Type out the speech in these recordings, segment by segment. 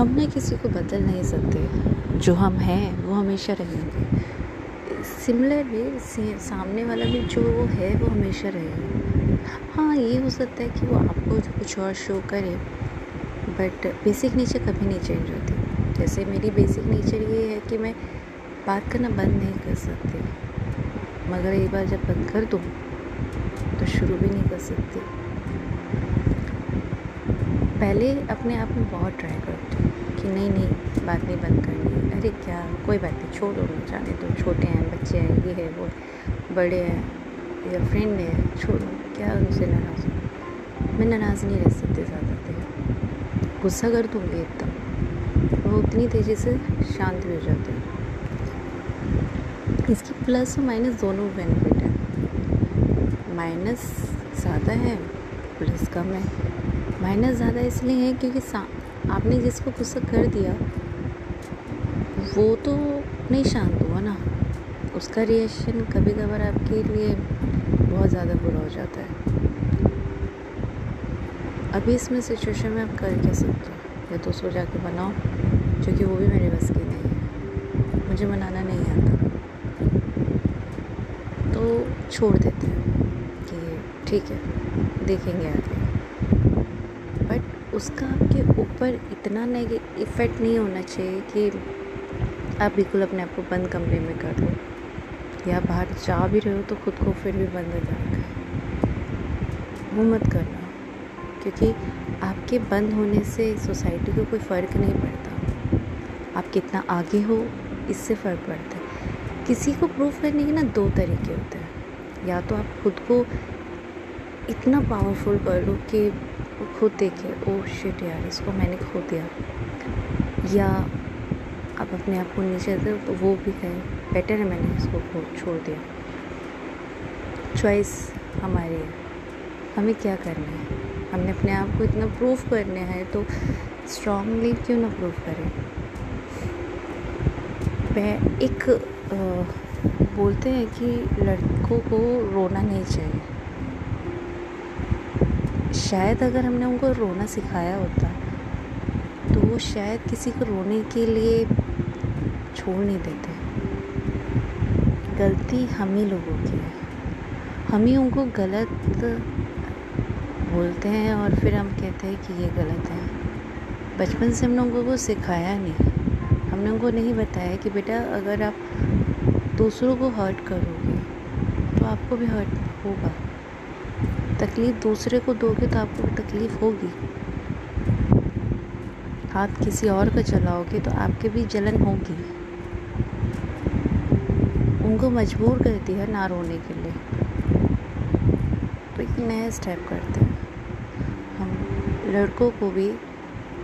हम ना किसी को बदल नहीं सकते, जो हम हैं वो हमेशा रहेंगे। सिमिलरली सामने वाला भी जो वो है वो हमेशा रहेगा। हाँ, ये हो सकता है कि वो आपको कुछ और शो करे, बट बेसिक नेचर कभी नहीं चेंज होती। जैसे मेरी बेसिक नेचर ये है कि मैं बात करना बंद नहीं कर सकती, मगर एक बार जब बंद कर दूँ तो शुरू भी नहीं कर सकती। पहले अपने आप में बहुत ट्राई करती हूँ कि नहीं बात नहीं बंद करनी, अरे क्या कोई बात नहीं, छोड़ो ना, जाने दो, छोटे हैं, बच्चे हैं, ये है वो, बड़े हैं या फ्रेंड है, छोड़ो, क्या उनसे नाराज़ हो। मैं नाराज़ नहीं रह सकती ज़्यादा देर, गुस्सा कर दूँगी एकदम, वो उतनी तेज़ी से शांत भी हो जाते हैं। इसकी प्लस और माइनस दोनों बेनिफिट है। माइनस ज़्यादा है, प्लस कम है। माइनस ज़्यादा इसलिए है क्योंकि आपने जिसको गुस्सा कर दिया वो तो नहीं शांत हुआ ना, उसका रिएक्शन कभी कभार आपके लिए बहुत ज़्यादा बुरा हो जाता है। अभी इसमें सिचुएशन में आप कर क्या सकते हो, या तो सो जा के बनाओ, क्योंकि वो भी मेरे बस की नहीं है, मुझे मनाना नहीं आता, तो छोड़ देते हैं कि ठीक है देखेंगे आगे। बट उसका आपके ऊपर इतना नेगेटिव इफ़ेक्ट नहीं होना चाहिए कि आप बिल्कुल अपने आप को बंद कमरे में कर दो, या बाहर जा भी रहे हो तो खुद को फिर भी बंद रखना, वो मत करना, क्योंकि आपके बंद होने से सोसाइटी को कोई फ़र्क नहीं पड़ता। आप कितना आगे हो इससे फ़र्क पड़ता है। किसी को प्रूफ करने के ना दो तरीके होते हैं, या तो आप खुद को इतना पावरफुल कर लो कि वो खुद देखे, ओह शिट यार इसको मैंने खो दिया, या आप अपने आप को नीचे दे तो वो भी कहें बेटर है मैंने इसको छोड़ दिया। चॉइस हमारी है, हमें क्या करना है। हमने अपने आप को इतना प्रूफ करना है तो स्ट्रांगली क्यों ना प्रूफ करें। मैं एक बोलते हैं कि लड़कों को रोना नहीं चाहिए, शायद अगर हमने उनको रोना सिखाया होता तो वो शायद किसी को रोने के लिए छोड़ नहीं देते। गलती हम ही लोगों की है, हम ही उनको गलत बोलते हैं और फिर हम कहते हैं कि ये गलत है। बचपन से हमने उनको सिखाया नहीं, हमने उनको नहीं बताया कि बेटा अगर आप दूसरों को हर्ट करोगे तो आपको भी हर्ट होगा, तकलीफ़ दूसरे को दोगे तो आपको भी तकलीफ होगी, हाथ किसी और का चलाओगे तो आपके भी जलन होगी। उनको मजबूर करती है ना रोने के लिए, तो एक नया स्टेप करते हैं। हम लड़कों को भी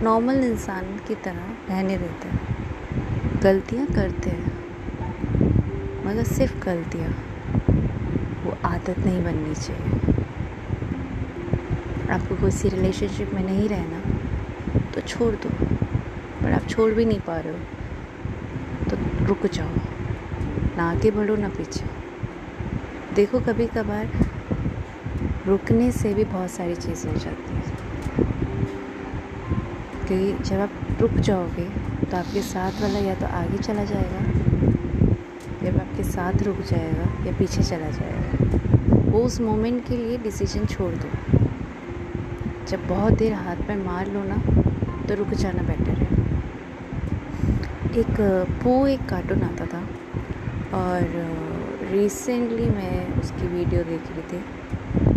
नॉर्मल इंसान की तरह रहने देते हैं। गलतियाँ करते हैं मगर सिर्फ गलतियाँ, वो आदत नहीं बननी चाहिए। आपको किसी रिलेशनशिप में नहीं रहना तो छोड़ दो, पर आप छोड़ भी नहीं पा रहे हो तो रुक जाओ, ना आगे बढ़ो ना पीछे। देखो कभी कभार रुकने से भी बहुत सारी चीज़ें हो जाती हैं, कि जब आप रुक जाओगे तो आपके साथ वाला या तो आगे चला जाएगा, जब आपके साथ रुक जाएगा या पीछे चला जाएगा। वो उस मोमेंट के लिए डिसीजन छोड़ दो। जब बहुत देर हाथ पर मार लो ना तो रुक जाना बेटर है। एक कार्टून आता था और रिसेंटली मैं उसकी वीडियो देख रही थी,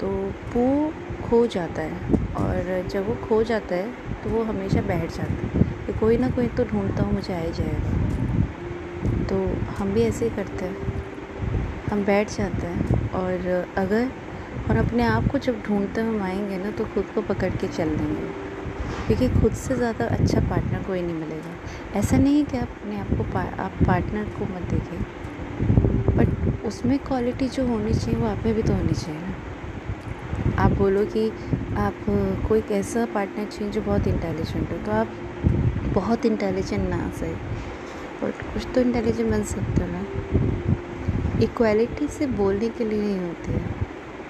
तो पो खो जाता है और जब वो खो जाता है तो वो हमेशा बैठ जाता है, तो कोई ना कोई तो ढूंढता हूँ मुझे आ ही जाएगा। तो हम भी ऐसे ही करते हैं, हम बैठ जाते हैं और अपने आप को जब ढूंढते हुए आएंगे ना तो खुद को पकड़ के चल देंगे, क्योंकि खुद से ज़्यादा अच्छा पार्टनर कोई नहीं मिलेगा। ऐसा नहीं है कि आप अपने आप को आप पार्टनर को मत देखें, बट उसमें क्वालिटी जो होनी चाहिए वो आप में भी तो होनी चाहिए ना। आप बोलो कि आप कोई ऐसा पार्टनर चाहिए जो बहुत इंटेलिजेंट हो, तो आप बहुत इंटेलिजेंट ना सही बट कुछ तो इंटेलिजेंट बन सकते हो ना। इक्वालिटी से बोलने के लिए नहीं होती है,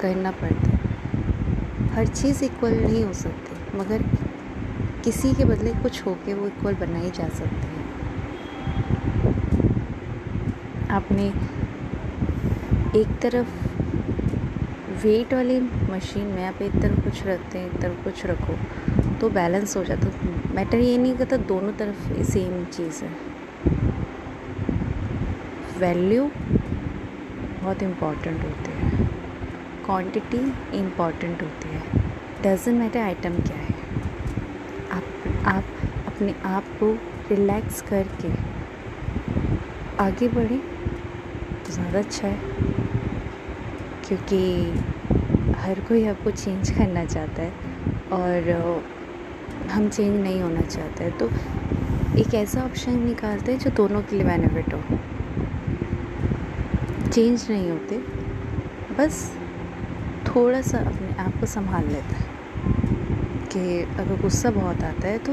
करना पड़ता है। हर चीज़ इक्वल नहीं हो सकती, मगर किसी के बदले कुछ होके वो इक्वल बनाई जा सकती है। आपने एक तरफ वेट वाली मशीन में आप एक तरफ कुछ रखते हैं, एक तरफ कुछ रखो तो बैलेंस हो जाता है। मैटर ये नहीं करता दोनों तरफ सेम चीज़ है। वैल्यू बहुत इम्पॉर्टेंट होती है, क्वांटिटी इम्पॉर्टेंट होती है, डजेंट मैटर आइटम क्या है। आप अपने आप को रिलैक्स करके आगे बढ़ें तो ज़्यादा अच्छा है, क्योंकि हर कोई आपको चेंज करना चाहता है और हम चेंज नहीं होना चाहते हैं। तो एक ऐसा ऑप्शन निकालते हैं जो दोनों के लिए बेनिफिट हो। चेंज नहीं होते, बस थोड़ा सा अपने आप को संभाल लेते हैं कि अगर गुस्सा बहुत आता है तो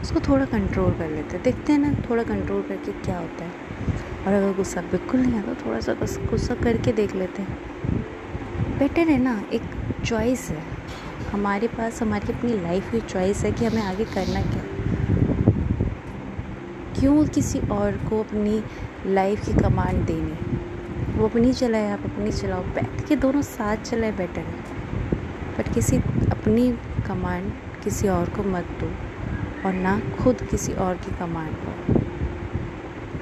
उसको थोड़ा कंट्रोल कर लेते हैं, देखते हैं ना थोड़ा कंट्रोल करके क्या होता है। और अगर गुस्सा बिल्कुल नहीं आता थोड़ा सा गुस्सा करके देख लेते हैं। बेटर है ना, एक चॉइस है हमारे पास, हमारी अपनी लाइफ की चॉइस है कि हमें आगे करना क्या। क्यों किसी और को अपनी लाइफ की कमांड देनी, वो अपनी चलाए आप अपनी चलाओ, बैठ के दोनों साथ चलाए बेटर है। बट किसी अपनी कमांड किसी और को मत दो और ना खुद किसी और की कमांड दो,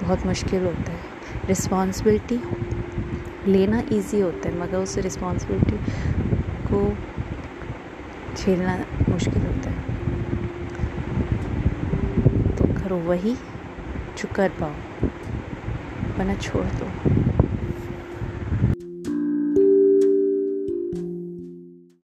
बहुत मुश्किल होता है। रिस्पॉन्सिबिलिटी लेना इजी होता है मगर उस रिस्पॉन्सिबिलिटी को झेलना मुश्किल होता है। तो करो वही जो कर पाओ, वरना छोड़ दो।